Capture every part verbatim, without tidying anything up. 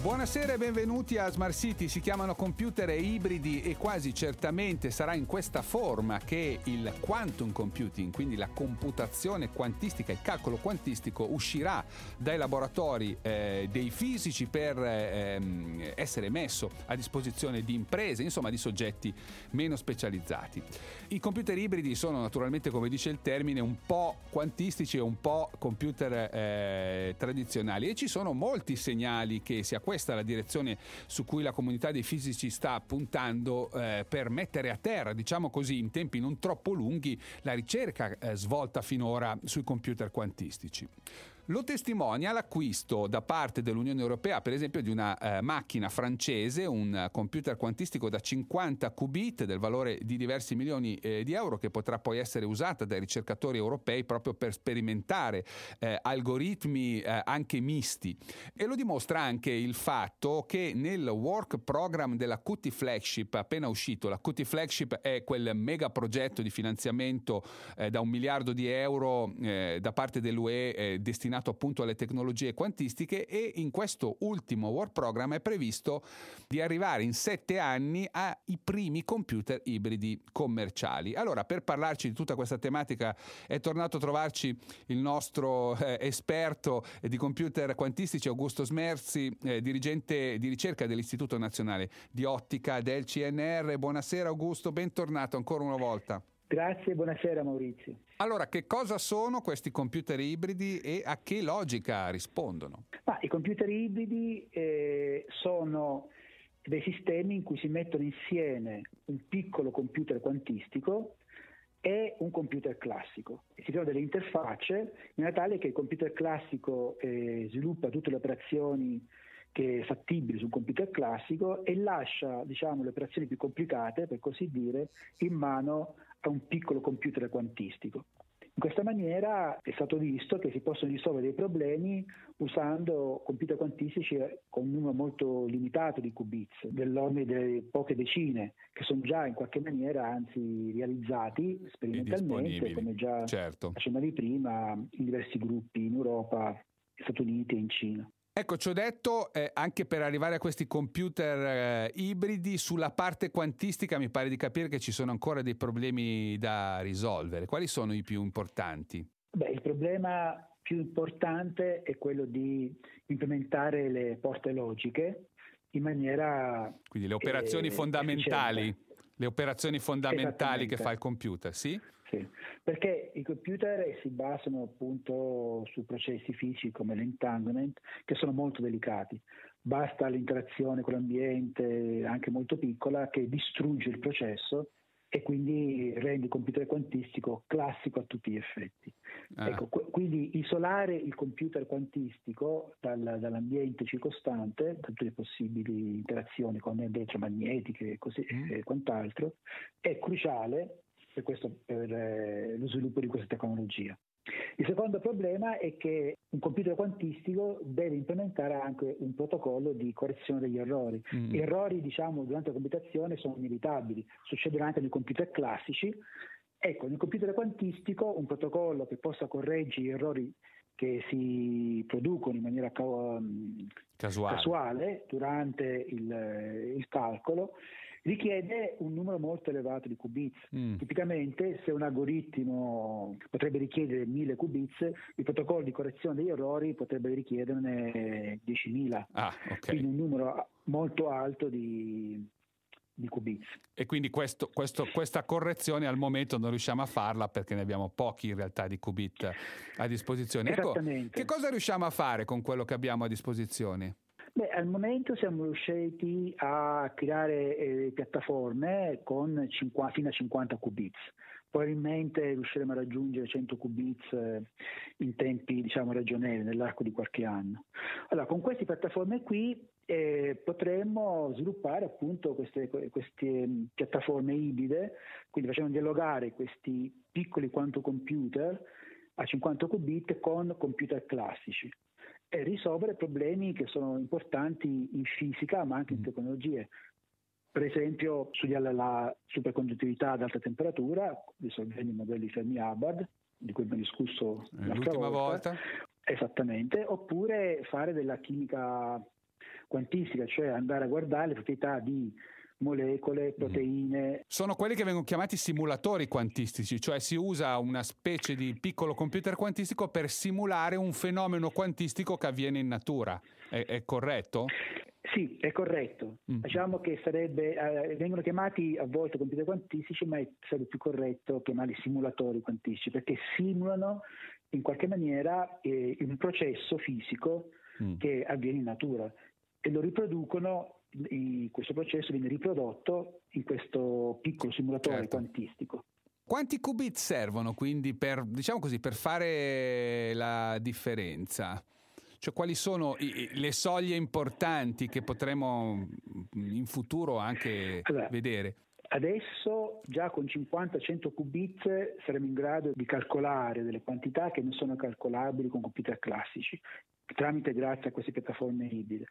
Buonasera e benvenuti a Smart City. Si chiamano computer e ibridi e quasi certamente sarà in questa forma che il quantum computing, quindi la computazione quantistica, il calcolo quantistico, uscirà dai laboratori eh, dei fisici per eh, essere messo a disposizione di imprese, insomma di soggetti meno specializzati. I computer ibridi sono naturalmente, come dice il termine, un po' quantistici e un po' computer eh, tradizionali, e ci sono molti segnali che sia questa è la direzione su cui la comunità dei fisici sta puntando eh, per mettere a terra, diciamo così, in tempi non troppo lunghi, la ricerca eh, svolta finora sui computer quantistici. Lo testimonia l'acquisto da parte dell'Unione Europea, per esempio, di una eh, macchina francese, un computer quantistico da cinquanta qubit del valore di diversi milioni eh, di euro, che potrà poi essere usata dai ricercatori europei proprio per sperimentare eh, algoritmi eh, anche misti. E lo dimostra anche il fatto che nel work program della Q T flagship appena uscito, la Q T flagship è quel mega progetto di finanziamento eh, da un miliardo di euro eh, da parte dell'U E eh, destinato appunto alle tecnologie quantistiche, e in questo ultimo work program è previsto di arrivare in sette anni ai primi computer ibridi commerciali. Allora, per parlarci di tutta questa tematica è tornato a trovarci il nostro eh, esperto di computer quantistici Augusto Smerzi, eh, dirigente di ricerca dell'Istituto Nazionale di Ottica del C N R. Buonasera Augusto, bentornato ancora una volta. Grazie, buonasera Maurizio. Allora, che cosa sono questi computer ibridi e a che logica rispondono? Ma, i computer ibridi eh, sono dei sistemi in cui si mettono insieme un piccolo computer quantistico e un computer classico. Si trovano delle interfacce in modo tale che il computer classico eh, sviluppa tutte le operazioni che è fattibile su un computer classico e lascia, diciamo, le operazioni più complicate, per così dire, in mano a un piccolo computer quantistico. In questa maniera è stato visto che si possono risolvere dei problemi usando computer quantistici con un numero molto limitato di qubits, dell'ordine delle poche decine, che sono già in qualche maniera anzi realizzati sperimentalmente, come già certo. accennavi prima, in diversi gruppi in Europa, negli Stati Uniti e in Cina. Ecco, ci ho detto, eh, anche per arrivare a questi computer eh, ibridi, sulla parte quantistica mi pare di capire che ci sono ancora dei problemi da risolvere. Quali sono i più importanti? Beh, il problema più importante è quello di implementare le porte logiche in maniera... Quindi le operazioni eh, fondamentali, le operazioni fondamentali che fa il computer, sì? Sì, perché i computer si basano appunto su processi fisici come l'entanglement, che sono molto delicati. Basta l'interazione con l'ambiente, anche molto piccola, che distrugge il processo e quindi rende il computer quantistico classico a tutti gli effetti. Ah. Ecco, quindi isolare il computer quantistico dal, dall'ambiente circostante, da tutte le possibili interazioni con le elettromagnetiche e così, mm. e quant'altro, è cruciale per questo, per eh, lo sviluppo di questa tecnologia. Il secondo problema è che un computer quantistico deve implementare anche un protocollo di correzione degli errori. Mm. Errori, diciamo, durante la computazione sono inevitabili, succedono anche nei computer classici. Ecco, nel computer quantistico un protocollo che possa correggere gli errori che si producono in maniera ca- casuale. casuale durante il, il calcolo richiede un numero molto elevato di qubits. Mm. Tipicamente, se un algoritmo potrebbe richiedere mille qubits, il protocollo di correzione degli errori potrebbe richiederne diecimila. Ah, okay. Quindi un numero molto alto di, di qubits. E quindi questo, questo, questa correzione al momento non riusciamo a farla perché ne abbiamo pochi in realtà di qubit a disposizione. Ecco, che cosa riusciamo a fare con quello che abbiamo a disposizione? Beh, al momento siamo riusciti a creare eh, piattaforme con cinquanta, fino a cinquanta qubits. Probabilmente riusciremo a raggiungere cento qubits eh, in tempi, diciamo, ragionevoli, nell'arco di qualche anno. Allora, con queste piattaforme qui eh, potremmo sviluppare appunto queste, queste piattaforme ibride, quindi facendo dialogare questi piccoli quantum computer a cinquanta qubit con computer classici e risolvere problemi che sono importanti in fisica ma anche in tecnologie, Per esempio studia la superconduttività ad alta temperatura, risolvendo i modelli Fermi-Hubbard, di cui abbiamo discusso eh, l'ultima volta. volta. Esattamente, oppure fare della chimica quantistica, cioè andare a guardare le proprietà di molecole, proteine. Sono quelli che vengono chiamati simulatori quantistici, cioè si usa una specie di piccolo computer quantistico per simulare un fenomeno quantistico che avviene in natura. È, è corretto? Sì, è corretto. Mm. Diciamo che sarebbe eh, vengono chiamati a volte computer quantistici, ma sarebbe più corretto chiamarli simulatori quantistici, perché simulano in qualche maniera eh, un processo fisico mm. che avviene in natura e lo riproducono. I, questo processo viene riprodotto in questo piccolo simulatore certo. quantistico. Quanti qubit servono quindi per, diciamo così, per fare la differenza? Cioè, quali sono i, le soglie importanti che potremo in futuro anche allora, vedere? Adesso già con cinquanta cento qubit saremo in grado di calcolare delle quantità che non sono calcolabili con computer classici, tramite grazie a queste piattaforme ibride.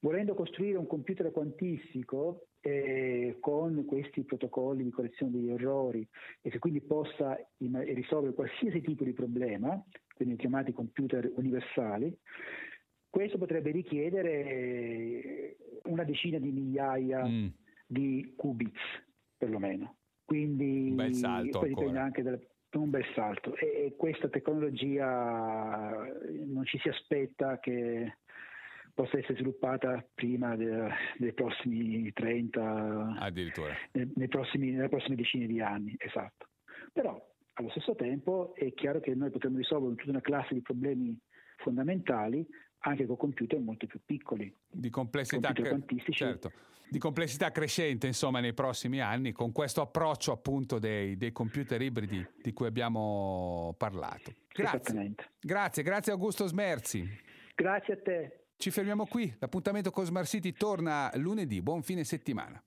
Volendo costruire un computer quantistico eh, con questi protocolli di correzione degli errori e che quindi possa in, risolvere qualsiasi tipo di problema, quindi chiamati computer universali, questo potrebbe richiedere una decina di migliaia mm. di qubits perlomeno. Quindi un bel salto poi dipende ancora. anche dalla un bel salto e questa tecnologia non ci si aspetta che possa essere sviluppata prima dei, dei prossimi trenta addirittura nei prossimi, nelle prossime decine di anni, esatto. Però allo stesso tempo è chiaro che noi potremmo risolvere tutta una classe di problemi fondamentali anche con computer molto più piccoli, di complessità, cre- certo, di complessità crescente insomma nei prossimi anni, con questo approccio appunto dei, dei computer ibridi di cui abbiamo parlato. Grazie, grazie, grazie Augusto Smerzi. Grazie a te. Ci fermiamo qui, l'appuntamento con Smart City torna lunedì, buon fine settimana.